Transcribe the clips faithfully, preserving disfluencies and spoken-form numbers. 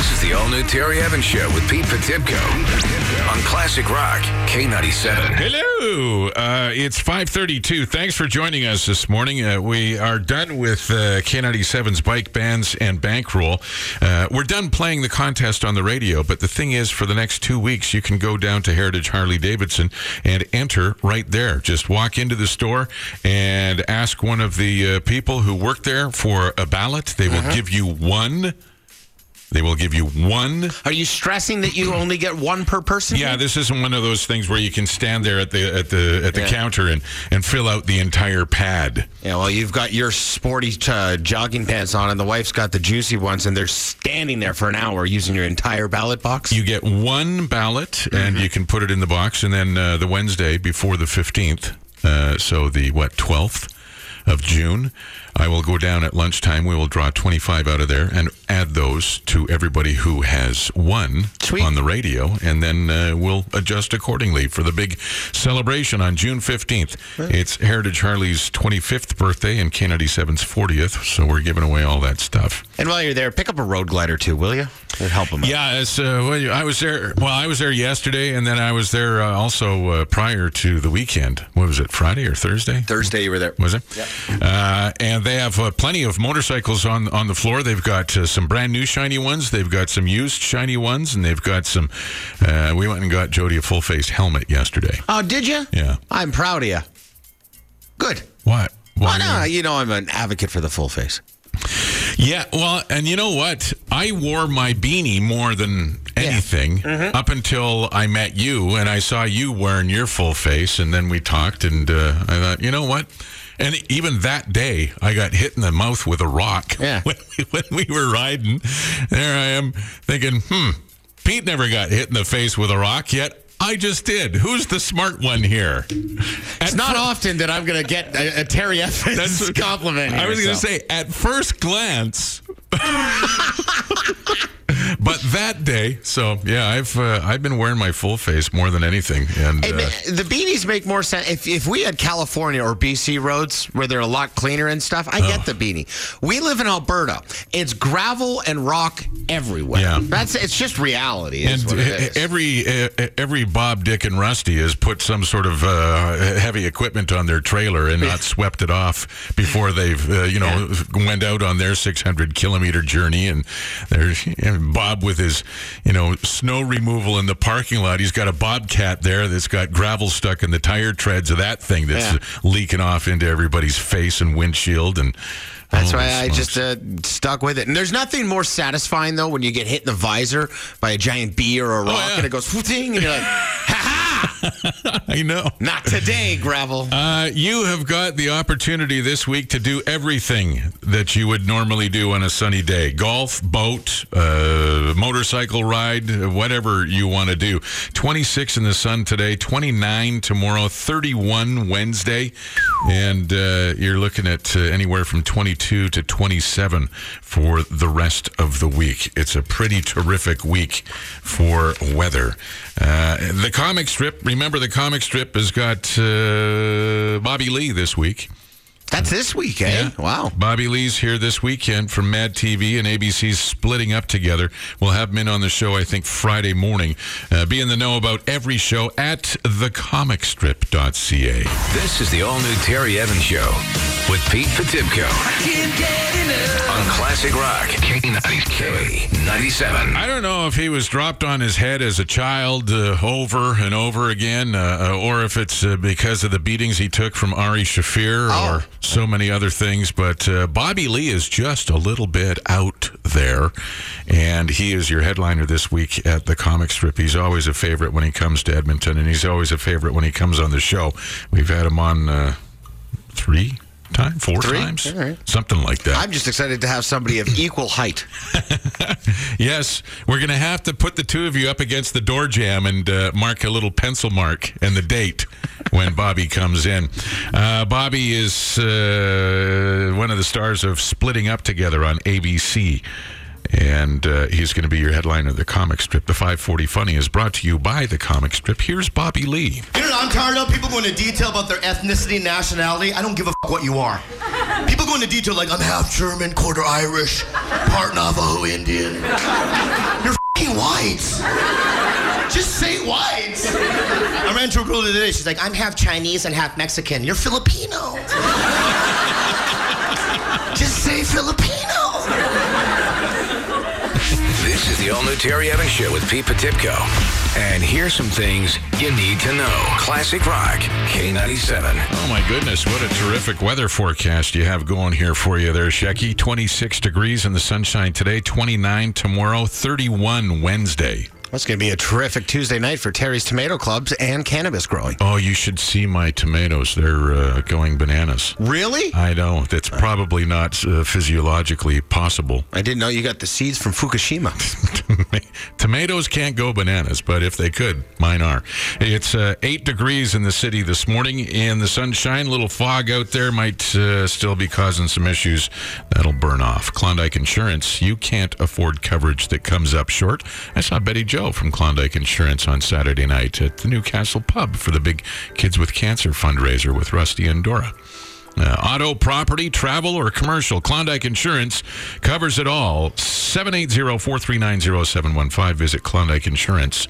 This is the all-new Terry Evans Show with Pete Potipcoe on Classic Rock K ninety-seven. Hello! Uh, it's five thirty-two. Thanks for joining us this morning. Uh, we are done with uh, K ninety-seven's Bike Bands and Bankroll. Uh, we're done playing the contest on the radio, but the thing is, for the next two weeks, you can go down to Heritage Harley-Davidson and enter right there. Just walk into the store and ask one of the uh, people who work there for a ballot. They will uh-huh. give you one. They will give you one. Are you stressing that you only get one per person? Yeah, this isn't one of those things where you can stand there at the at the at the yeah. counter and, and fill out the entire pad. Yeah, well, you've got your sporty uh, jogging pants on, and the wife's got the juicy ones, and they're standing there for an hour using your entire ballot box. You get one ballot, mm-hmm. and you can put it in the box, and then uh, the Wednesday before the fifteenth, uh, so the what twelfth of June. I will go down at lunchtime. We will draw twenty-five out of there and add those to everybody who has won Sweet. On the radio. And then uh, we'll adjust accordingly for the big celebration on June fifteenth. Right. It's Heritage Harley's twenty-fifth birthday and K ninety-seven's fortieth. So we're giving away all that stuff. And while you're there, pick up a road glider too, will you? It'll help them out. Yeah, it's, uh, well, I was there. Well, I was there yesterday, and then I was there uh, also uh, prior to the weekend. What was it, Friday or Thursday? Thursday you were there. Was it? Yeah. Uh, and they have uh, plenty of motorcycles on, on the floor. They've got uh, some brand new shiny ones. They've got some used shiny ones, and they've got some. Uh, we went and got Jody a full face helmet yesterday. Oh, did you? Yeah, I'm proud of you. Good. What? Why? Oh, no, you know I'm an advocate for the full face. Yeah, well, and you know what? I wore my beanie more than anything yeah. mm-hmm. up until I met you, and I saw you wearing your full face, and then we talked, and uh, I thought, you know what? And even that day, I got hit in the mouth with a rock yeah. when, we, when we were riding. There I am thinking, hmm, Pete never got hit in the face with a rock, yet I just did. Who's the smart one here? At it's not fir- often that I'm going to get a, a Terry Evans That's compliment here. I was going to so. say, at first glance... But that day, so yeah, I've uh, I've been wearing my full face more than anything, and hey, uh, the beanies make more sense. If if we had California or B C roads where they're a lot cleaner and stuff, I oh. get the beanie. We live in Alberta; it's gravel and rock everywhere. Yeah. That's it's just reality. Is and what it is. every uh, every Bob, Dick, and Rusty has put some sort of uh, heavy equipment on their trailer and not swept it off before they've uh, you know yeah. went out on their six hundred kilometer journey, and there's. You know, Bob with his, you know, snow removal in the parking lot. He's got a bobcat there that's got gravel stuck in the tire treads of that thing that's yeah. leaking off into everybody's face and windshield. And that's why I just uh, stuck with it. And there's nothing more satisfying, though, when you get hit in the visor by a giant bee or a rock oh, yeah. and it goes, whooting, and you're like, ha-ha! I know. Not today, gravel. Uh, you have got the opportunity this week to do everything that you would normally do on a sunny day. Golf, boat, uh, motorcycle ride, whatever you want to do. twenty-six in the sun today, twenty-nine tomorrow, thirty-one Wednesday. And uh, you're looking at uh, anywhere from twenty-two to twenty-seven for the rest of the week. It's a pretty terrific week for weather. Uh, the comic strip, remember the comic strip has got uh, Bobby Lee this week. That's this week, eh? Yeah. Wow. Bobby Lee's here this weekend from Mad T V and A B C's Splitting Up Together. We'll have him in on the show, I think, Friday morning. Uh, be in the know about every show at the comic strip dot c a. This is the all-new Terry Evans Show with Pete Potipcoe. I can't get enough. On Classic Rock, K ninety-seven. I don't know if he was dropped on his head as a child uh, over and over again, uh, or if it's uh, because of the beatings he took from Ari Shafir oh. or... so many other things, but uh, Bobby Lee is just a little bit out there, and he is your headliner this week at the comic strip. He's always a favorite when he comes to Edmonton, and he's always a favorite when he comes on the show. We've had him on uh, three time, four Three? times, right. something like that. I'm just excited to have somebody of equal height. Yes, we're going to have to put the two of you up against the door jamb and uh, mark a little pencil mark and the date when Bobby comes in. Uh, Bobby is uh, one of the stars of Splitting Up Together on A B C. And uh, he's going to be your headliner of the comic strip. The five forty Funny is brought to you by the comic strip. Here's Bobby Lee. You know what I'm tired of? People going into detail about their ethnicity, nationality. I don't give a fuck what you are. People go into detail like, I'm half German, quarter Irish, part Navajo Indian. You're f***ing white. Just say white. I ran into a girl the other day, she's like, I'm half Chinese and half Mexican. You're Filipino. Just say Filipino. This is the all-new Terry Evans Show with Pete Potipcoe. And here's some things you need to know. Classic Rock, K ninety-seven. Oh, my goodness. What a terrific weather forecast you have going here for you there, Shecky. twenty-six degrees in the sunshine today, twenty-nine tomorrow, thirty-one Wednesday. That's going to be a terrific Tuesday night for Terry's Tomato Clubs and cannabis growing. Oh, you should see my tomatoes. They're uh, going bananas. Really? I know. That's probably not uh, physiologically possible. I didn't know you got the seeds from Fukushima. Tomatoes can't go bananas, but if they could, mine are. It's uh, eight degrees in the city this morning in the sunshine. Little fog out there might uh, still be causing some issues. That'll burn off. Klondike Insurance, you can't afford coverage that comes up short. I saw Betty Joe from Klondike Insurance on Saturday night at the Newcastle Pub for the big Kids with Cancer fundraiser with Rusty and Dora. Uh, auto, property, travel, or commercial, Klondike Insurance covers it all. seven eight zero, four three nine, zero seven one five. Visit klondike insurance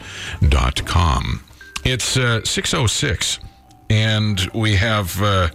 dot com. It's uh, six oh six, and we have uh,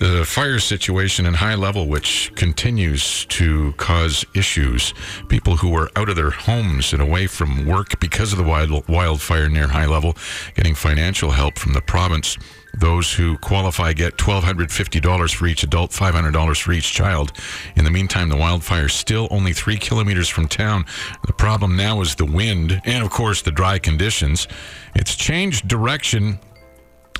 the fire situation in High Level, which continues to cause issues. People who are out of their homes and away from work because of the wild, wildfire near High Level getting financial help from the province. Those who qualify get one thousand two hundred fifty dollars for each adult, five hundred dollars for each child. In the meantime, the wildfire is still only three kilometers from town. The problem now is the wind and, of course, the dry conditions. It's changed direction.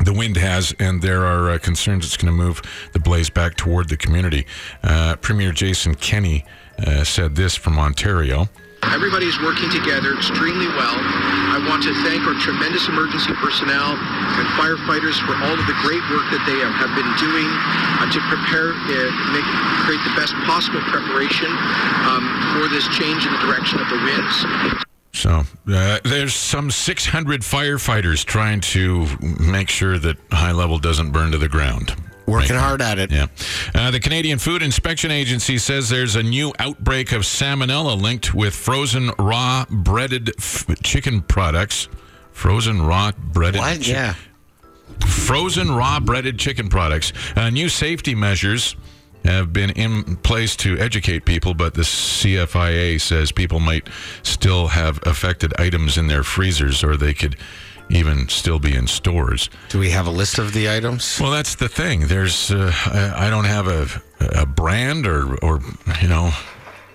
The wind has, and there are uh, concerns it's going to move the blaze back toward the community. Uh, Premier Jason Kenney uh, said this from Ontario. Everybody's working together extremely well. I want to thank our tremendous emergency personnel and firefighters for all of the great work that they have been doing uh, to prepare, uh, make, create the best possible preparation um, for this change in the direction of the winds. So uh, there's some six hundred firefighters trying to make sure that High Level doesn't burn to the ground. Working hard at it. Yeah. Uh, the Canadian Food Inspection Agency says there's a new outbreak of salmonella linked with frozen raw breaded f- chicken products. Frozen raw breaded chicken. Yeah. Frozen raw breaded chicken products. Uh, new safety measures have been in place to educate people, but the C F I A says people might still have affected items in their freezers, or they could even still be in stores. Do we have a list of the items? Well, that's the thing. There's, uh, I don't have a, a brand or, or, you know,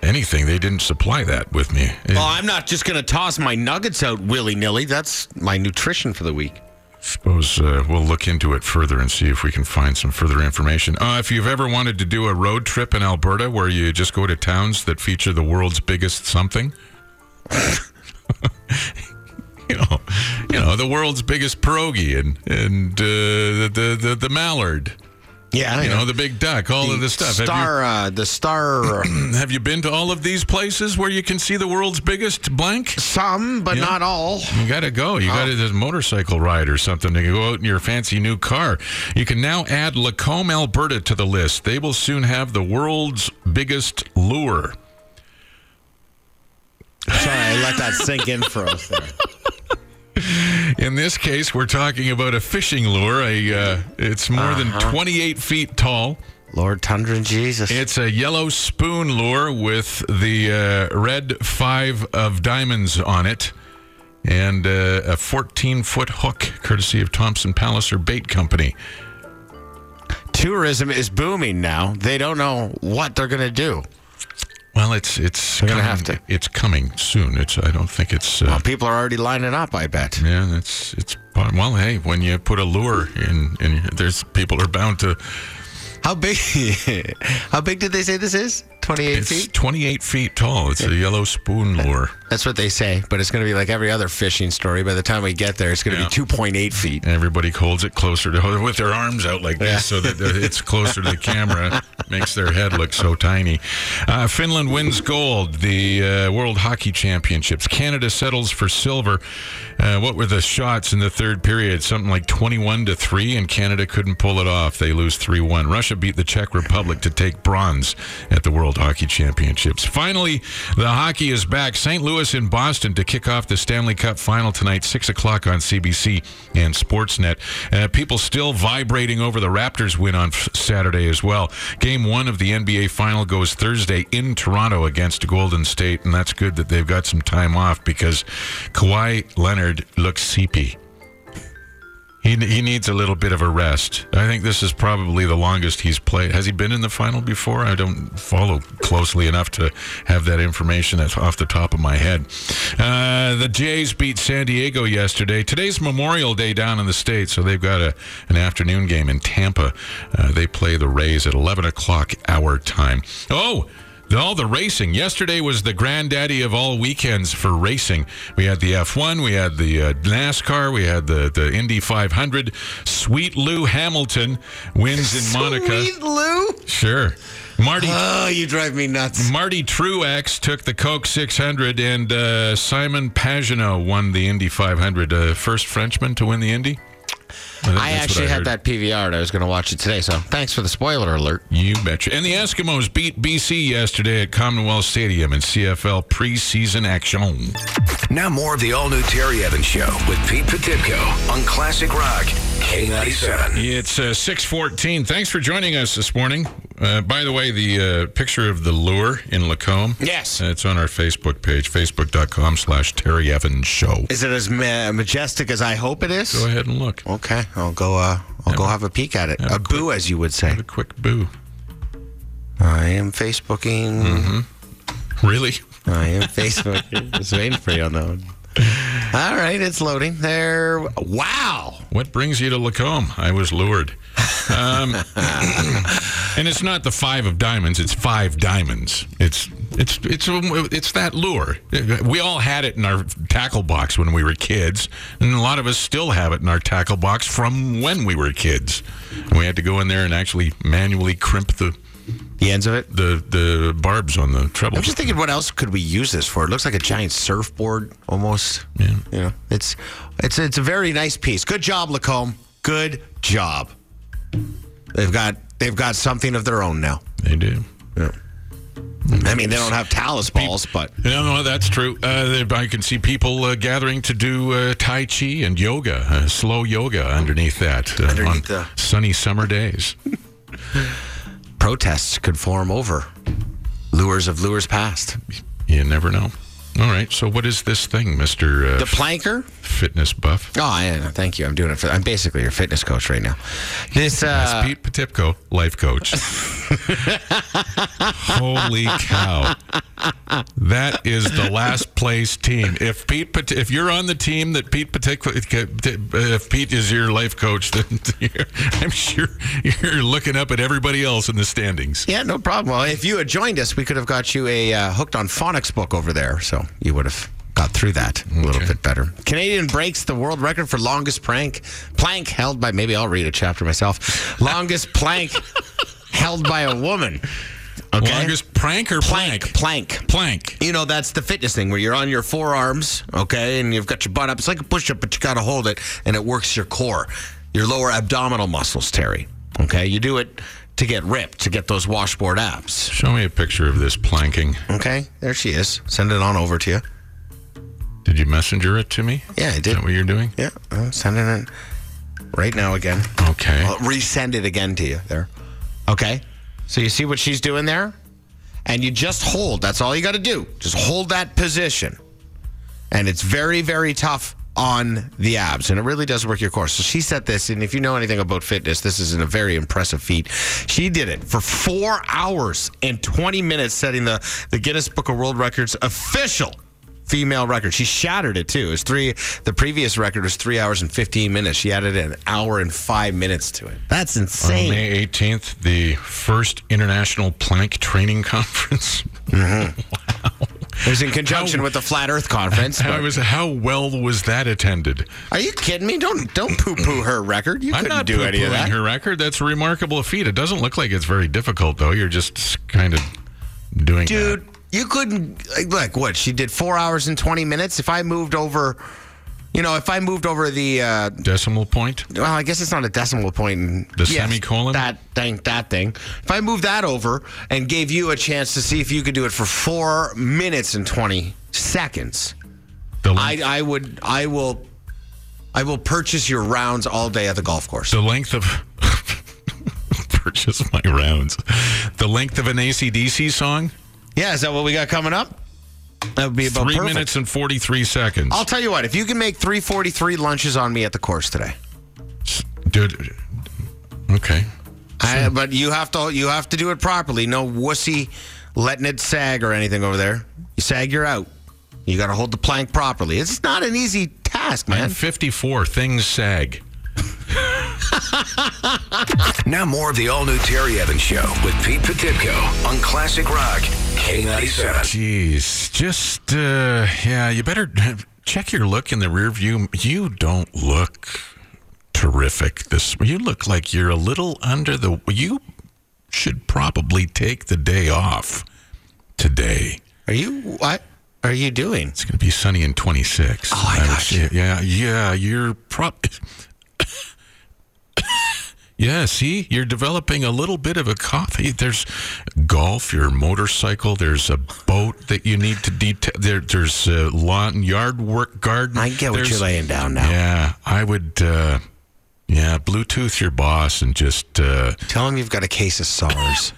anything. They didn't supply that with me. Well, I'm not just going to toss my nuggets out willy-nilly. That's my nutrition for the week. Suppose uh, we'll look into it further and see if we can find some further information. Uh, if you've ever wanted to do a road trip in Alberta where you just go to towns that feature the world's biggest something, you know, you know, the world's biggest pierogi and and uh, the the the mallard. Yeah, you know, know the big duck, all the of this stuff. Star, have you, uh, the star. Have you been to all of these places where you can see the world's biggest blank? Some, but you not know? all. You got to go. You oh. got to do a motorcycle ride or something. You go out in your fancy new car. You can now add Lacombe, Alberta, to the list. They will soon have the world's biggest lure. Sorry, I let that sink in for us there. In this case, we're talking about a fishing lure. A, uh, it's more uh-huh. than twenty-eight feet tall. Lord Tundra and Jesus. It's a yellow spoon lure with the uh, red five of diamonds on it and uh, a fourteen-foot hook, courtesy of Thompson Palliser Bait Company. Tourism is booming now. They don't know what they're going to do. Well, it's it's coming, have to. It's coming soon. It's I don't think it's. Uh, well, people are already lining up. I bet. Yeah, that's it's. Well, hey, when you put a lure in, in there's people are bound to. How big? How big did they say this is? twenty-eight it's feet? It's twenty-eight feet tall. It's a yellow spoon lure. That's what they say, but it's going to be like every other fishing story. By the time we get there, it's going to yeah. be two point eight feet. And everybody holds it closer to, with their arms out like this yeah. so that it's closer to the camera. Makes their head look so tiny. Uh, Finland wins gold, the uh, World Hockey Championships. Canada settles for silver. Uh, what were the shots in the third period? Something like twenty-one to three, and Canada couldn't pull it off. They lose three one. Russia beat the Czech Republic to take bronze at the World Hockey Championships. Finally, the hockey is back. Saint Louis in Boston to kick off the Stanley Cup final tonight, six o'clock on C B C and Sportsnet. Uh, people still vibrating over the Raptors win on f- Saturday as well. Game one of the N B A final goes Thursday in Toronto against Golden State, and that's good that they've got some time off because Kawhi Leonard looks seepy. He he needs a little bit of a rest. I think this is probably the longest he's played. Has he been in the final before? I don't follow closely enough to have that information. That's off the top of my head. Uh, the Jays beat San Diego yesterday. Today's Memorial Day down in the States, so they've got a an afternoon game in Tampa. Uh, they play the Rays at eleven o'clock our time. Oh! All the racing. Yesterday was the granddaddy of all weekends for racing. We had the F one, we had the uh, NASCAR, we had the, the Indy five hundred. Sweet Lou Hamilton wins in Monaca. Sweet Lou? Sure. Marty. Oh, you drive me nuts. Marty Truex took the Coke six hundred, and uh, Simon Pagenaud won the Indy five hundred. Uh, first Frenchman to win the Indy? I, I actually I had that P V R and I was going to watch it today, so thanks for the spoiler alert. You betcha. And the Eskimos beat B C yesterday at Commonwealth Stadium in C F L preseason action. Now more of the all-new Terry Evans Show with Pete Potipcoe on Classic Rock K ninety-seven. It's uh, six fourteen. Thanks for joining us this morning. Uh, by the way, the uh, picture of the lure in Lacombe. Yes. Uh, it's on our Facebook page, facebook.com slash Terry Evans Show. Is it as ma- majestic as I hope it is? Go ahead and look. Okay. I'll go uh, I'll have go a, have a peek at it. A, a boo, quick, as you would say. Have a quick boo. I am Facebooking. Mm-hmm. Really? I am Facebooking. Just waiting for you on that one. All right, it's loading there. Wow. What brings you to Lacombe? I was lured. Um, and it's not the five of diamonds, it's five diamonds. It's it's it's it's that lure. We all had it in our tackle box when we were kids, and a lot of us still have it in our tackle box from when we were kids. And we had to go in there and actually manually crimp the The ends of it? The the barbs on the treble. I'm just thinking, what else could we use this for? It looks like a giant surfboard, almost. Yeah. You know, it's it's it's a very nice piece. Good job, Lacombe. Good job. They've got they've got something of their own now. They do. Yeah. I mean, they don't have talus balls, but... No, no, that's true. Uh, I can see people uh, gathering to do uh, Tai Chi and yoga, uh, slow yoga underneath that. Uh, underneath on the... sunny summer days. Protests could form over lures of lures past. You never know. All right, so what is this thing, Mister Uh, the Planker Fitness Buff? Oh, yeah, thank you. I'm doing it for. I'm basically your fitness coach right now. This uh, that's Pete Potipcoe, life coach. Holy cow! That is the last place team. If Pete, if you're on the team that Pete Potipcoe, if Pete is your life coach, then you're, I'm sure you're looking up at everybody else in the standings. Yeah, no problem. Well, if you had joined us, we could have got you a uh, Hooked on Phonics book over there. So. You would have got through that a little okay. bit better. Canadian breaks the world record for longest prank plank held by, maybe I'll read a chapter myself. Longest plank held by a woman. Okay. Longest prank or plank? Plank. Plank. Plank. You know, that's the fitness thing where you're on your forearms, okay, and you've got your butt up. It's like a push-up, but you got to hold it, and it works your core, your lower abdominal muscles, Terry. Okay, you do it to get ripped, to get those washboard abs. Show me a picture of this planking. Okay, there she is. Send it on over to you. Did you messenger it to me? Yeah, I did. Is that what you're doing? Yeah, I'm sending it right now again. Okay. I'll resend it again to you there. Okay, so you see what she's doing there? And you just hold. That's all you got to do. Just hold that position. And it's very, very tough on the abs, and it really does work your core. So she set this, and if you know anything about fitness, this is a very impressive feat. She did it for four hours and twenty minutes, setting the, the Guinness Book of World Records official female record. She shattered it too. It was three. The previous record was three hours and fifteen minutes. She added an hour and five minutes to it. That's insane. On May eighteenth, the first International Plank Training Conference. Mm-hmm. Wow. It was in conjunction how, with the Flat Earth Conference. I was, how well was that attended? Are you kidding me? Don't don't poo-poo her record. You I'm couldn't do any of that. I'm not poo-pooing her record. That's a remarkable feat. It doesn't look like it's very difficult, though. You're just kind of doing Dude, that. Dude, you couldn't... Like, like, what? She did four hours and twenty minutes? If I moved over... You know, if I moved over the... Uh, decimal point? Well, I guess it's not a decimal point. The yes, semicolon? That thing, that thing. If I moved that over and gave you a chance to see if you could do it for four minutes and twenty seconds, the length, I, I would, I will, I will purchase your rounds all day at the golf course. The length of... purchase my rounds. The length of an A C D C song? Yeah, is that what we got coming up? That would be about three perfect. minutes and forty-three seconds. I'll tell you what, if you can make three forty-three lunches on me at the course today, dude. Okay, I, but you have to you have to do it properly. No wussy letting it sag or anything over there. You sag, you're out. You got to hold the plank properly. It's not an easy task, man. fifty-four things sag. Now more of the all-new Terry Evans Show with Pete Potipcoe on Classic Rock K ninety-seven. Jeez, just, uh, yeah, you better check your look in the rear view. You don't look terrific. This, you look like you're a little under the, you should probably take the day off today. Are you, what are you doing? It's going to be sunny in twenty-six. Oh, I got you. Yeah, yeah, you're probably... Yeah, see, you're developing a little bit of a coffee. There's golf, your motorcycle, there's a boat that you need to detail. There, there's a lawn and yard work garden. I get what there's, you're laying down now. Yeah, I would, uh, yeah, Bluetooth your boss and just... Uh, tell him you've got a case of SARS.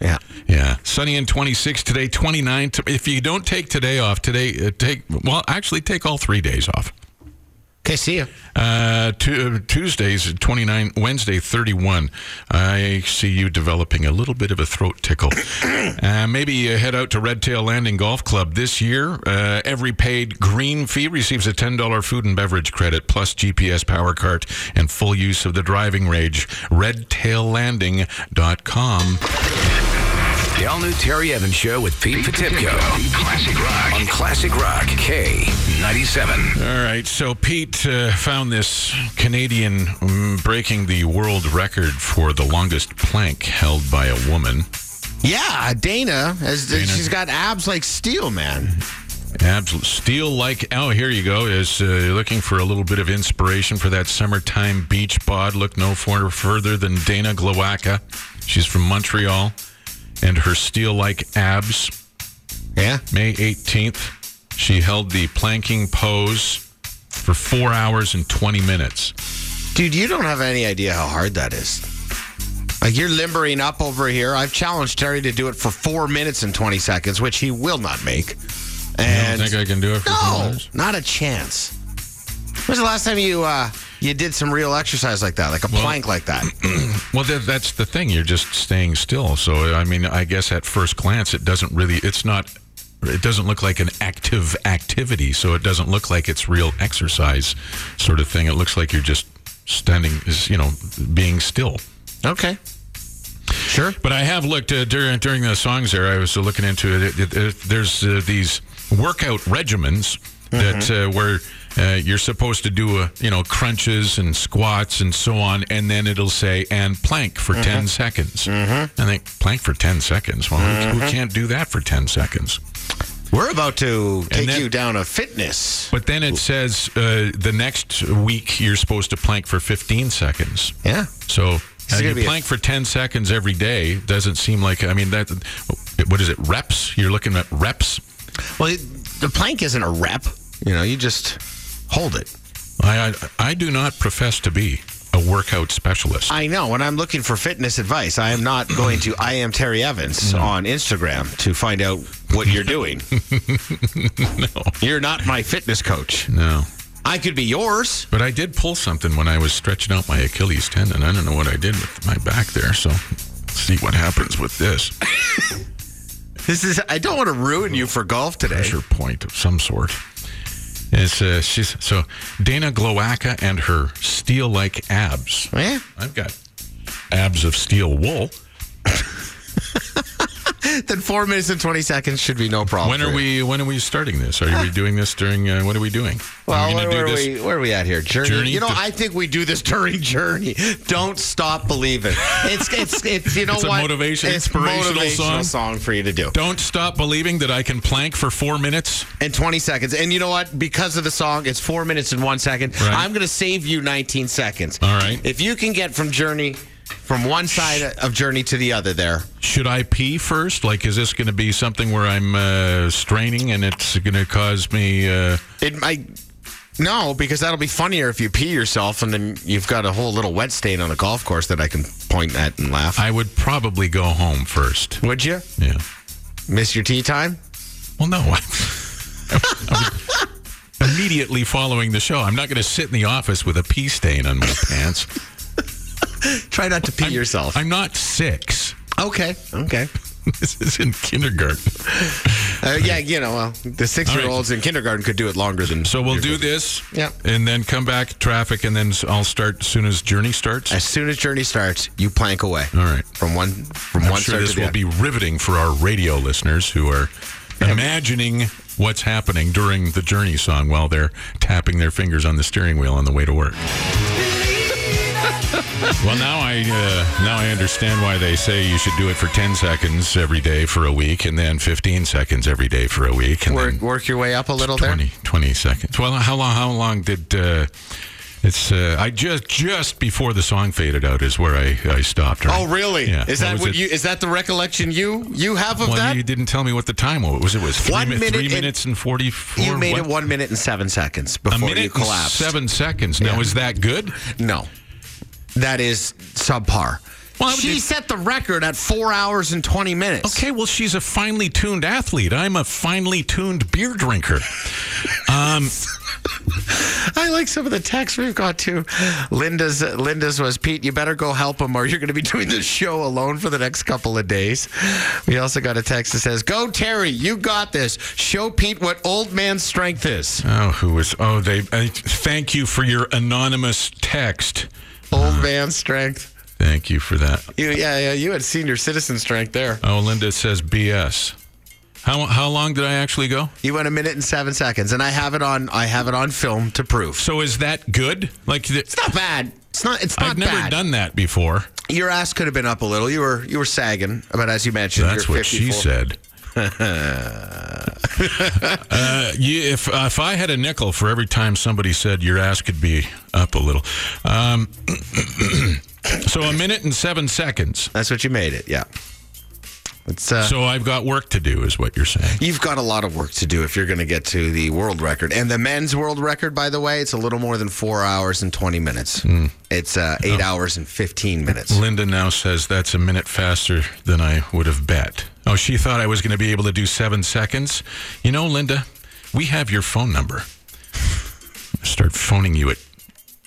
Yeah. Yeah. Sunny and twenty-six today, twenty-nine. To, if you don't take today off, today, uh, take, well, actually take all three days off. Okay, see you. Uh, t- Tuesdays, twenty-nine, Wednesday, thirty-one. I see you developing a little bit of a throat tickle. uh, maybe uh, head out to Red Tail Landing Golf Club this year. Uh, every paid green fee receives a ten dollars food and beverage credit, plus G P S power cart and full use of the driving range. red tail landing dot com. The all-new Terry Evans Show with Pete, Pete Potipcoe. Potipcoe. Classic Rock. On Classic Rock K ninety-seven. All right, so Pete uh, found this Canadian um, breaking the world record for the longest plank held by a woman. Yeah, Dana. As, Dana. She's got abs like steel, man. Abs steel like... Oh, here you go. Is uh, looking for a little bit of inspiration for that summertime beach bod. Look no further than Dana Glowacka. She's from Montreal. And her steel-like abs. Yeah. May eighteenth, she held the planking pose for four hours and twenty minutes. Dude, you don't have any idea how hard that is. Like, you're limbering up over here. I've challenged Terry to do it for four minutes and twenty seconds, which he will not make. And you don't think I can do it for four hours? No, not a chance. When's the last time you... Uh, You did some real exercise like that, like a well, plank like that. Well, th- that's the thing. You're just staying still. So, I mean, I guess at first glance, it doesn't really, it's not, it doesn't look like an active activity. So it doesn't look like it's real exercise sort of thing. It looks like you're just standing, you know, being still. Okay. Sure. But I have looked uh, during, during the songs there, I was uh, looking into it. it, it, it there's uh, these workout regimens that mm-hmm. uh, where... Uh, you're supposed to do, a, you know, crunches and squats and so on, and then it'll say, and plank for mm-hmm. ten seconds. Mm-hmm. I think, plank for ten seconds? Well, mm-hmm. who can't do that for ten seconds? We're about to take then, you down a fitness. But then it says uh, the next week you're supposed to plank for fifteen seconds. Yeah. So uh, you plank a- for ten seconds every day doesn't seem like, I mean, that. What is it, reps? You're looking at reps? Well, it, the plank isn't a rep. You know, you just... Hold it. I, I I do not profess to be a workout specialist. I know. When I'm looking for fitness advice, I am not going to I am Terry Evans no. on Instagram to find out what you're doing. No. You're not my fitness coach. No. I could be yours. But I did pull something when I was stretching out my Achilles tendon. I don't know what I did with my back there, so see what happens with this. This is. I don't want to ruin you for golf today. Pressure point of some sort. It's, uh, she's, so Dana Glowacka and her steel-like abs. Oh, yeah. I've got abs of steel wool. Then four minutes and twenty seconds should be no problem. When are we? When are we starting this? Are we doing this during? Uh, what are we doing? Well, where, do where, are we, where are we at here? Journey. Journey you know, to- I think we do this during Journey. Don't stop believing. It's it's it's you know it's what? It's a motivation, it's inspirational motivational song. song for you to do. Don't stop believing that I can plank for four minutes and twenty seconds. And you know what? Because of the song, it's four minutes and one second. Right. I'm going to save you nineteen seconds. All right. If you can get from Journey. From one side of Journey to the other there. Should I pee first? Like, is this going to be something where I'm uh, straining and it's going to cause me... Uh... It might... No, because that'll be funnier if you pee yourself and then you've got a whole little wet stain on a golf course that I can point at and laugh. I would probably go home first. Would you? Yeah. Miss your tea time? Well, no. I would... Immediately following the show, I'm not going to sit in the office with a pee stain on my pants. Try not to pee I'm, yourself. I'm not six. Okay. Okay. This is in kindergarten. Uh, yeah, you know, well, the six-year-olds right. in kindergarten could do it longer than... So we'll do this, yeah, and then come back, traffic, and then I'll start as soon as Journey starts? As soon as Journey starts, you plank away. All right. From one from I'm one sure start this to the will other. Be riveting for our radio listeners who are imagining what's happening during the Journey song while they're tapping their fingers on the steering wheel on the way to work. Well, now I uh, now I understand why they say you should do it for ten seconds every day for a week, and then fifteen seconds every day for a week, and work, then work your way up a little twenty, there. twenty seconds. Well, how long? How long did uh, it's? Uh, I just just before the song faded out is where I, I stopped. Right? Oh, really? Yeah. Is that what, what you? Is that the recollection you you have of well, that? You didn't tell me what the time was. It was three, one minute three minutes and, and forty four. You made what? It one minute and seven seconds before a minute you collapsed. And seven seconds. Now, yeah. Is that good? No. That is subpar. Well, she did... set the record at four hours and twenty minutes. Okay, well, she's a finely tuned athlete. I'm a finely tuned beer drinker. Um, I like some of the texts we've got too. Linda's uh, Linda's was, Pete, you better go help him or you're going to be doing this show alone for the next couple of days. We also got a text that says, go, Terry, you got this. Show Pete what old man strength is. Oh, who is? Oh, they. Uh, thank you for your anonymous text. Old man strength. Thank you for that. You, yeah, yeah, you had senior citizen strength there. Oh, Linda says B S. How how long did I actually go? You went a minute and seven seconds, and I have it on. I have it on film to prove. So is that good? Like the, it's not bad. It's not. It's not. I've never bad. done that before. Your ass could have been up a little. You were you were sagging, but as you mentioned, that's you're what she said. uh, you, if if I had a nickel for every time somebody said your ass could be up a little, um, so a minute and seven seconds. That's what you made it, yeah. It's, uh, so I've got work to do, is what you're saying. You've got a lot of work to do if you're going to get to the world record. And the men's world record, by the way, it's a little more than four hours and twenty minutes. Mm. It's uh, eight oh. hours and fifteen minutes. Linda now says that's a minute faster than I would have bet. Oh, she thought I was going to be able to do seven seconds. You know, Linda, we have your phone number. I start phoning you at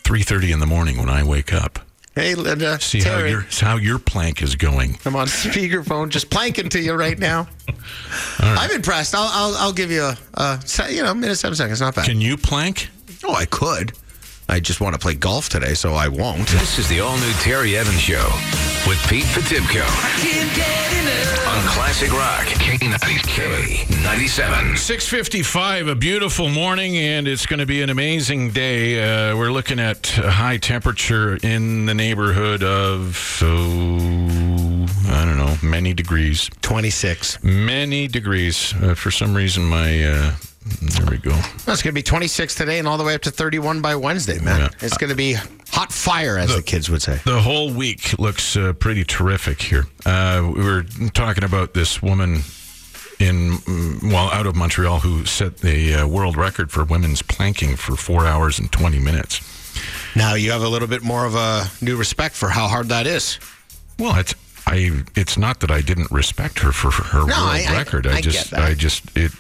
three thirty in the morning when I wake up. Hey, Linda. See how your, how your plank is going. I'm on speakerphone, just planking to you right now. Right. I'm impressed. I'll I'll, I'll give you a, a you know minute seven seconds. Not bad. Can you plank? Oh, I could. I just want to play golf today, so I won't. This is the all-new Terry Evans Show with Pete Potipcoe on Classic Rock K ninety-seven. six fifty-five, a beautiful morning, and it's going to be an amazing day. Uh, we're looking at a high temperature in the neighborhood of, so I don't know, many degrees. twenty-six. Many degrees. Uh, for some reason, my... Uh, There we go. Well, it's going to be twenty-six today and all the way up to thirty-one by Wednesday, man. Yeah. It's going to be hot fire, as the, the kids would say. The whole week looks uh, pretty terrific here. Uh, we were talking about this woman in, well, out of Montreal who set the uh, world record for women's planking for four hours and twenty minutes. Now you have a little bit more of a new respect for how hard that is. Well, it's... I, it's not that I didn't respect her for her no, world I, record. I, I, I just, get that. I just, it...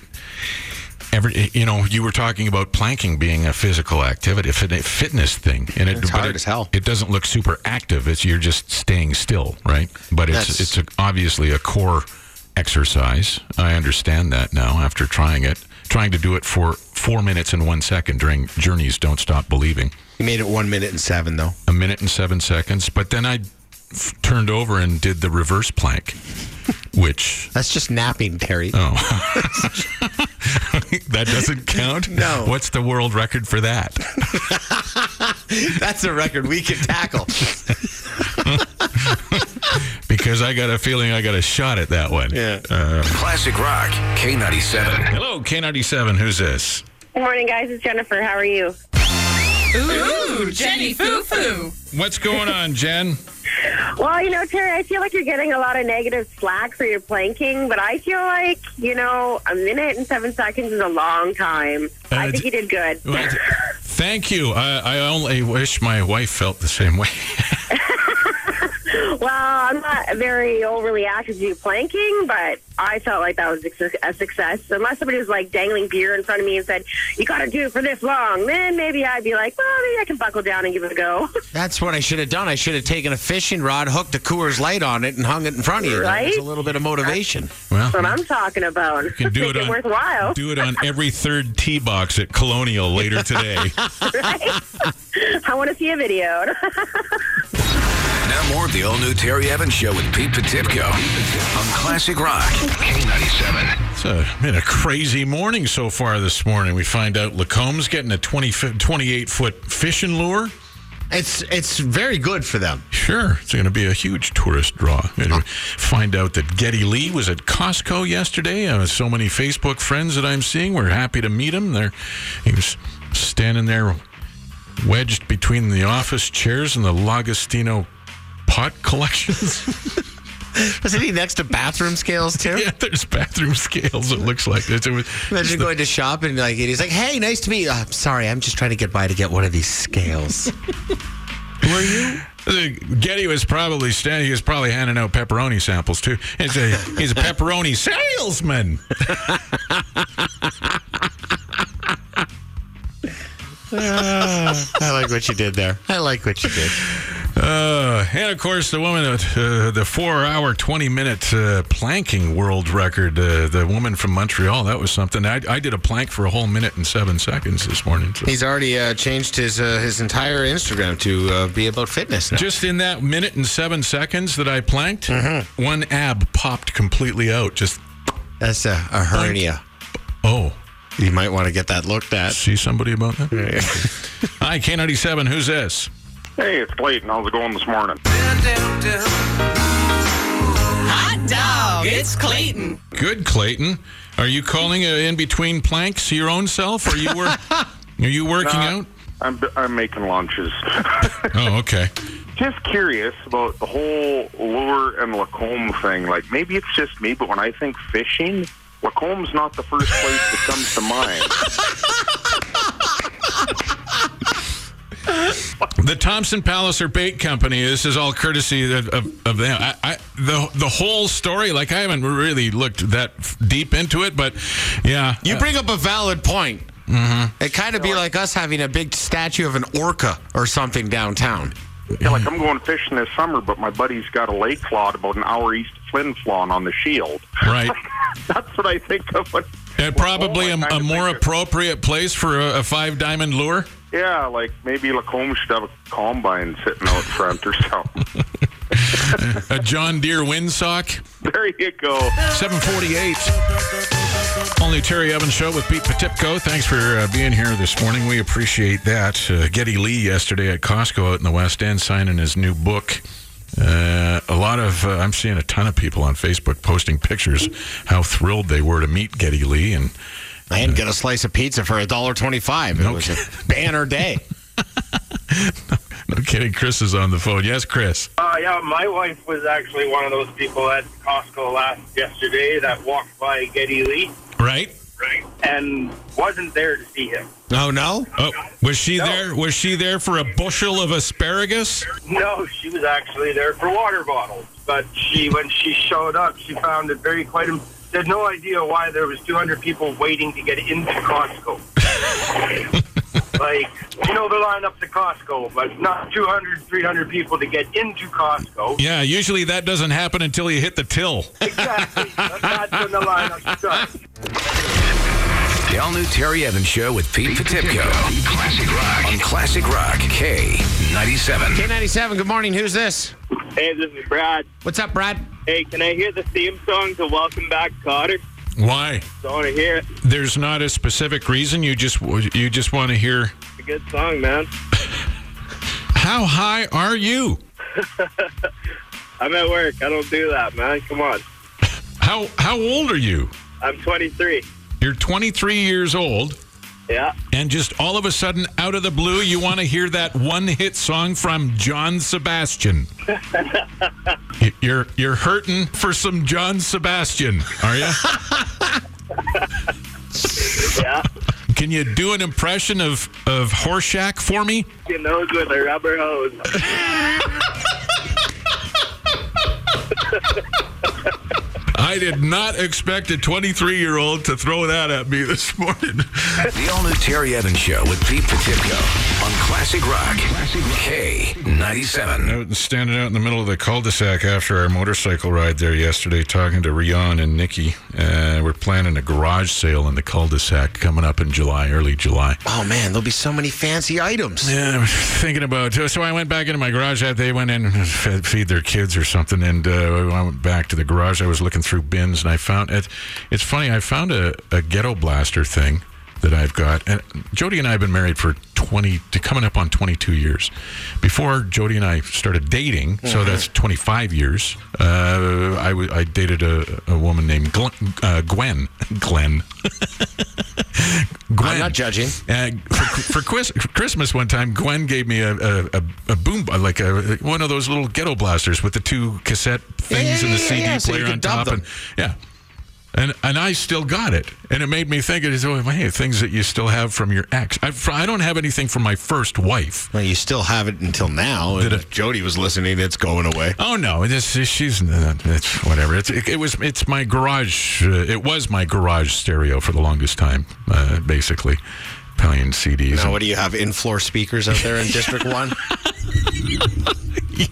Every, you know, you were talking about planking being a physical activity, a fitness thing, and it, it's hard it, as hell. It doesn't look super active. It's you're just staying still, right? But it's That's, it's a, obviously a core exercise. I understand that now after trying it, trying to do it for four minutes and one second during Journey's Don't Stop Believing. You made it one minute and seven, though. A minute and seven seconds. But then I f- turned over and did the reverse plank, which... That's just napping, Terry. Oh. That doesn't count? No. What's the world record for that? That's a record we can tackle. Because I got a feeling I got a shot at that one. Yeah. Uh, Classic Rock, K ninety-seven. Hello, K ninety-seven. Who's this? Good morning, guys. It's Jennifer. How are you? Ooh, Jenny Foo-Foo. What's going on, Jen? Well, you know, Terry, I feel like you're getting a lot of negative slack for your planking, but I feel like, you know, a minute and seven seconds is a long time. Uh, I think you did good. Well, thank you. I, I only wish my wife felt the same way. Well, I'm not very overly active to do planking, but I felt like that was a success. Unless somebody was, like, dangling beer in front of me and said, you got to do it for this long, then maybe I'd be like, well, maybe I can buckle down and give it a go. That's what I should have done. I should have taken a fishing rod, hooked a Coors Light on it, and hung it in front of you. Right? It's a little bit of motivation. That's well, what I'm talking about. You can do it, on, it worthwhile. Do it on every third tee box at Colonial later today. Right? I want to see a video. Now more of the all-new Terry Evans Show with Pete Potipcoe on Classic Rock, K ninety-seven. It's a, been a crazy morning so far this morning. We find out Lacombe's getting a twenty-eight-foot fishing lure. It's it's very good for them. Sure. It's going to be a huge tourist draw. Anyway, find out that Geddy Lee was at Costco yesterday. Uh, so many Facebook friends that I'm seeing. We're happy to meet him. They're, he was standing there wedged between the office chairs and the Lagostino pot collections. Wasn't he next to bathroom scales, too? Yeah, there's bathroom scales, it looks like. It's, it was, Imagine going the, to shop and like, he's like, hey, nice to meet you. Oh, I'm sorry, I'm just trying to get by to get one of these scales. Who are you? Getty was probably standing, he was probably handing out pepperoni samples, too. He's a, he's a pepperoni salesman. uh, I like what you did there. I like what you did. Uh, and, of course, the woman, uh, the four-hour, twenty-minute uh, planking world record, uh, the woman from Montreal, that was something. I, I did a plank for a whole minute and seven seconds this morning. So. He's already uh, changed his uh, his entire Instagram to uh, be about fitness now. Just in that minute and seven seconds that I planked, mm-hmm. one ab popped completely out. Just That's a, a hernia. Oh. You might want to get that looked at. See somebody about that? Yeah, yeah. Hi, K ninety-seven, who's this? Hey, it's Clayton. How's it going this morning? Hot dog, it's Clayton. Good, Clayton. Are you calling in between planks your own self? Or are you, work- are you working uh, out? I'm, I'm making lunches. Oh, okay. Just curious about the whole lure and Lacombe thing. Like, maybe it's just me, but when I think fishing, Lacombe's not the first place that comes to mind. The Thompson Palliser Bait Company. This is all courtesy of, of, of them. I, I, the the whole story. Like I haven't really looked that deep into it, but yeah, you bring up a valid point. Mm-hmm. It kind of be like us having a big statue of an orca or something downtown. Yeah, like I'm going fishing this summer, but my buddy's got a lake clod about an hour east of Flin Flon on the Shield. Right. That's what I think of. When, and probably well, a, a more appropriate it. place for a, a five-diamond lure? Yeah, like maybe Lacombe should have a combine sitting out front or something. A John Deere windsock? There you go. seven forty-eight. Only Terry Evans Show with Pete Potipcoe. Thanks for uh, being here this morning. We appreciate that. Uh, Geddy Lee yesterday at Costco out in the West End signing his new book. Uh, a lot of, uh, I'm seeing a ton of people on Facebook posting pictures how thrilled they were to meet Geddy Lee. And uh, and get a slice of pizza for one dollar twenty-five. It no was kidding. A banner day. no, no kidding. Chris is on the phone. Yes, Chris. Uh, yeah, my wife was actually one of those people at Costco last yesterday that walked by Geddy Lee. Right. Right. And wasn't there to see him. Oh, no? Oh, was she no. there? Was she there for a bushel of asparagus? No, she was actually there for water bottles. But she, when she showed up, she found it very quite. Im- she had no idea why there was two hundred people waiting to get into Costco. Like, you know, they line up to Costco, but not two hundred, three hundred people to get into Costco. Yeah, usually that doesn't happen until you hit the till. Exactly. That's when the lineup starts. The all-new Terry Evans Show with Pete Potipcoe. Classic Rock. On Classic Rock, K ninety-seven. K ninety-seven, good morning. Who's this? Hey, this is Brad. What's up, Brad? Hey, can I hear the theme song to Welcome Back, Cotter? Why? I want to hear it. There's not a specific reason. You just you just want to hear. It's a good song, man. How high are you? I'm at work. I don't do that, man. Come on. How how old are you? I'm twenty-three. You're twenty-three years old. Yeah. And just all of a sudden, out of the blue, you want to hear that one-hit song from John Sebastian. you're you're hurting for some John Sebastian, are you? Yeah. Can you do an impression of, of Horseshack for me? Your nose with a rubber hose. I did not expect a twenty-three-year-old to throw that at me this morning. The all-new Terry Evans Show with Pete Potipcoe on Classic Rock, K ninety-seven. Out and standing out in the middle of the cul-de-sac after our motorcycle ride there yesterday, talking to Rion and Nikki. Uh, we're planning a garage sale in the cul-de-sac coming up in July, early July. Oh, man, there'll be so many fancy items. Yeah, I was thinking about it. So I went back into my garage. They went in and fed, feed their kids or something, and uh, I went back to the garage. I was looking through through bins, and I found it. It's funny, I found a, a ghetto blaster thing that I've got. And Jody and I have been married for twenty, to coming up on twenty-two years. Before Jody and I started dating, mm-hmm. so that's twenty-five years. Uh, I, w- I dated a, a woman named Glenn, uh, Gwen. Glenn. Gwen. I'm not judging. Uh, for for Chris, Christmas one time, Gwen gave me a a, a, a boom, like a, one of those little ghetto blasters with the two cassette things yeah, yeah, and the yeah, C D yeah, player so on top. And, yeah. And and I still got it. And it made me think, it is, oh, hey, things that you still have from your ex. I, I don't have anything from my first wife. Well, you still have it until now. And if Jody was listening, it's going away. Oh, no. It's, it's, she's, it's whatever. It's, it, it was, it's my garage. Uh, it was my garage stereo for the longest time, uh, basically. Italian C Ds. Now, and, what do you have, in-floor speakers out there in District one?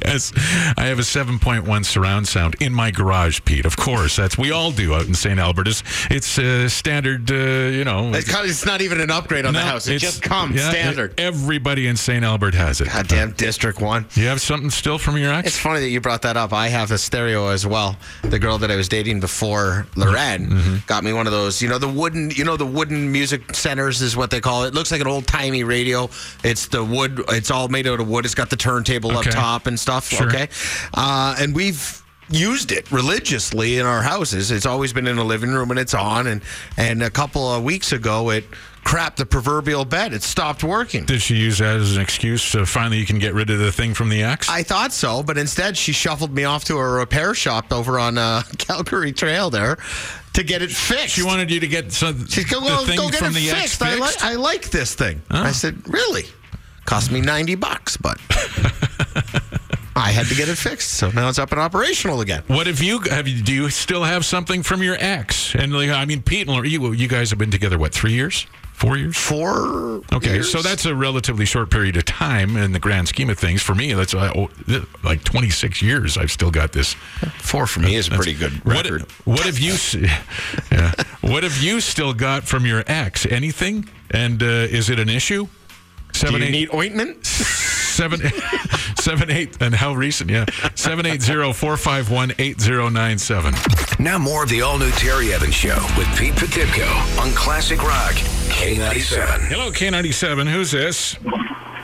Yes, I have a seven point one surround sound in my garage, Pete. Of course, that's we all do out in Saint Alberta's. It's uh, standard, uh, you know. It's, it's not even an upgrade on no, the house. It just comes yeah, standard. It, everybody in Saint Albert has it. Goddamn uh, District one. You have something still from your ex? It's funny that you brought that up. I have a stereo as well. The girl that I was dating before, Lorraine, mm-hmm. got me one of those. You know the wooden, you know the wooden music centers is what they call it. It looks like an old timey radio. It's the wood. It's all made out of wood. It's got the turntable okay. up top and stuff, sure. okay? Uh, and we've used it religiously in our houses. It's always been in the living room, and it's on. And, and a couple of weeks ago, it crapped the proverbial bed. It stopped working. Did she use that as an excuse so finally you can get rid of the thing from the ex? I thought so, but instead she shuffled me off to a repair shop over on uh, Calgary Trail there to get it fixed. She wanted you to get some, she said, well, the thing go get from it the fixed. ex fixed. I, li- I like this thing. Oh. I said, really? Cost me ninety bucks, but... I had to get it fixed, so now it's up and operational again. What have you, have you, do you still have something from your ex? And like, I mean, Pete and you, you guys have been together, what, three years? Four years? Four Okay, years? So that's a relatively short period of time in the grand scheme of things. For me, that's like twenty-six years I've still got this. Four for me that's, is a pretty good record. What, what have you yeah, what have you still got from your ex? Anything? And uh, is it an issue? Seven, do you eight, need ointment? Seven, seven, eight, and how recent? Yeah, seven eight zero four five one eight zero nine seven. Now more of the all-new Terry Evans Show with Pete Potipcoe on Classic Rock K ninety-seven. Hello, K ninety-seven. Who's this?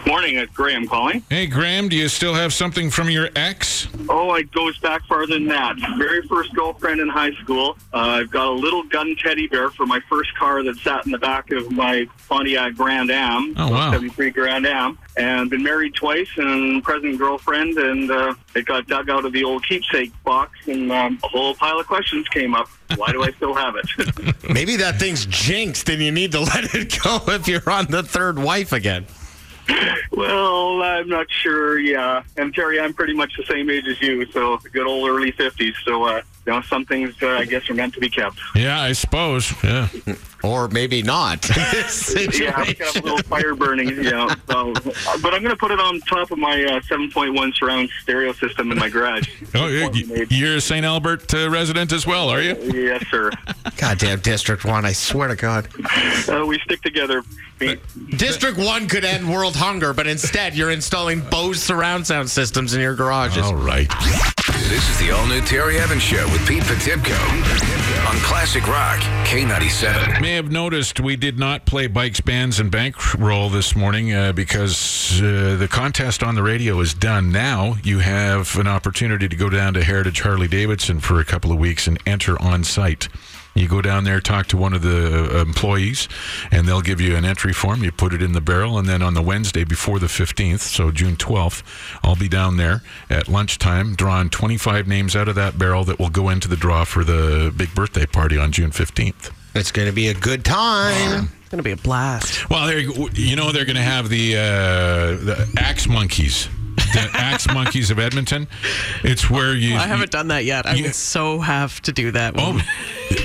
Morning, it's Graham calling. Hey, Graham, do you still have something from your ex? Oh, it goes back farther than that. Very first girlfriend in high school. Uh, I've got a little gun teddy bear for my first car that sat in the back of my Pontiac Grand Am. Oh, wow. seventy-three Grand Am. And been married twice and present girlfriend. And uh, it got dug out of the old keepsake box. And um, a whole pile of questions came up. Why do I still have it? Maybe that thing's jinxed and you need to let it go if you're on the third wife again. Well, I'm not sure, yeah. And Terry, I'm pretty much the same age as you, so good old early fifties. So uh, you know, some things, uh, I guess, are meant to be kept. Yeah, I suppose. Yeah. Or maybe not. Yeah, I've got a little fire burning, you know. So, but I'm going to put it on top of my uh, seven point one surround stereo system in my garage. Oh, you're, you're a Saint Albert uh, resident as well, are you? Uh, yes, sir. Goddamn District one, I swear to God. Uh, we stick together. But, District one could end world hunger, but instead you're installing Bose surround sound systems in your garages. All right. This is the all-new Terry Evans Show with Pete Potipcoe on Classic Rock K ninety-seven. You may have noticed we did not play Bikes, Bands, and Bankroll this morning uh, because uh, the contest on the radio is done. Now you have an opportunity to go down to Heritage Harley-Davidson for a couple of weeks and enter on site. You go down there, talk to one of the employees, and they'll give you an entry form. You put it in the barrel, and then on the Wednesday before the fifteenth, so June twelfth, I'll be down there at lunchtime drawing twenty-five names out of that barrel that will go into the draw for the big birthday party on June fifteenth. It's going to be a good time. It's going to be a blast. Well, you know they're going to have the, uh, the Axe Monkeys. The Axe Monkeys of Edmonton. It's where you... Well, I haven't you, done that yet. I you, would so have to do that. Oh,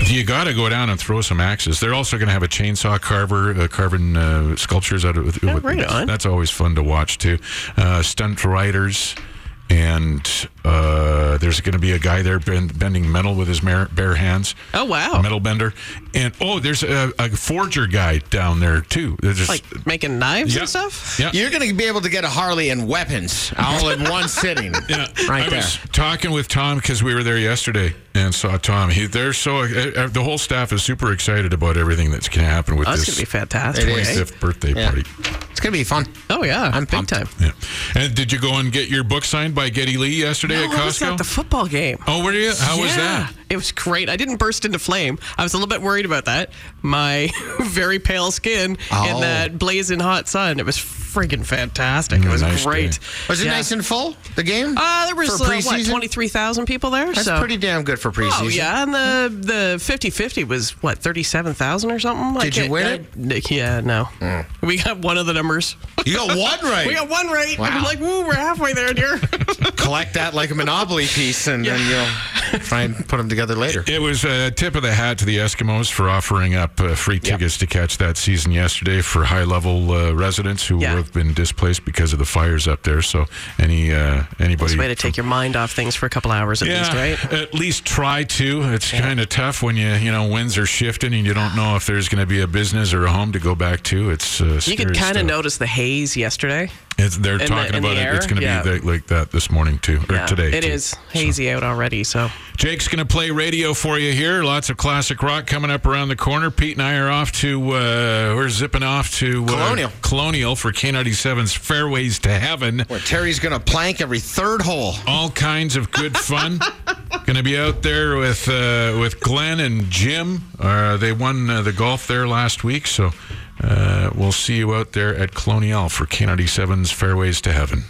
you got to go down and throw some axes. They're also going to have a chainsaw carver uh, carving uh, sculptures out of... Yeah, with, right on. That's always fun to watch, too. Uh, stunt riders... And uh, there's going to be a guy there bend, bending metal with his mare, bare hands. Oh, wow. Metal bender. And, oh, there's a, a forger guy down there, too. Just, like making knives yeah, and stuff? Yeah. You're going to be able to get a Harley and weapons all in one sitting. Yeah. Right I there. was talking with Tom because we were there yesterday and saw Tom. He, they're so uh, the whole staff is super excited about everything that's going to happen with oh, this. It's going to be fantastic. twenty-fifth birthday yeah. party. It's going to be fun. Oh, yeah. I'm big time. Yeah. And did you go and get your book signed by... By Geddy Lee yesterday no, at Costco? I was at the football game. Oh, were you? How yeah, was that? It was great. I didn't burst into flame. I was a little bit worried about that. My very pale skin oh. and that blazing hot sun. It was freaking fantastic. Mm, it was nice great. Day. Was it yeah. nice and full, the game? Uh, there was, uh, what, twenty-three thousand people there? That's so. pretty damn good for preseason. Oh, yeah. And the fifty-fifty was, what, thirty-seven thousand or something? Did I you win I, it? Yeah, no. Mm. We got one of the numbers. You got one right? We got one right. Wow. I'm like, woo, we're halfway there, dear. Collect that like a Monopoly piece, and yeah. then you'll try and put them together later. It was a tip of the hat to the Eskimos for offering up uh, free tickets yep. to catch that season yesterday for high level uh, residents who yeah. have been displaced because of the fires up there. So any uh, anybody, it's a way to take your mind off things for a couple hours at yeah, least, right? At least try to. It's yeah. kind of tough when you you know winds are shifting and you don't know if there's going to be a business or a home to go back to. It's uh, you could kind of notice the haze yesterday. It's, they're in talking the, about the it. Air? It's going to yeah. be the, like that this morning, too. Or yeah, today. It too. is hazy so. out already. So Jake's going to play radio for you here. Lots of classic rock coming up around the corner. Pete and I are off to, uh, we're zipping off to uh, Colonial. Colonial for K ninety-seven's Fairways to Heaven. Where Terry's going to plank every third hole. All kinds of good fun. Going to be out there with uh, with Glenn and Jim. Uh, they won uh, the golf there last week, so... Uh, we'll see you out there at Colonial for K ninety-seven's Fairways to Heaven.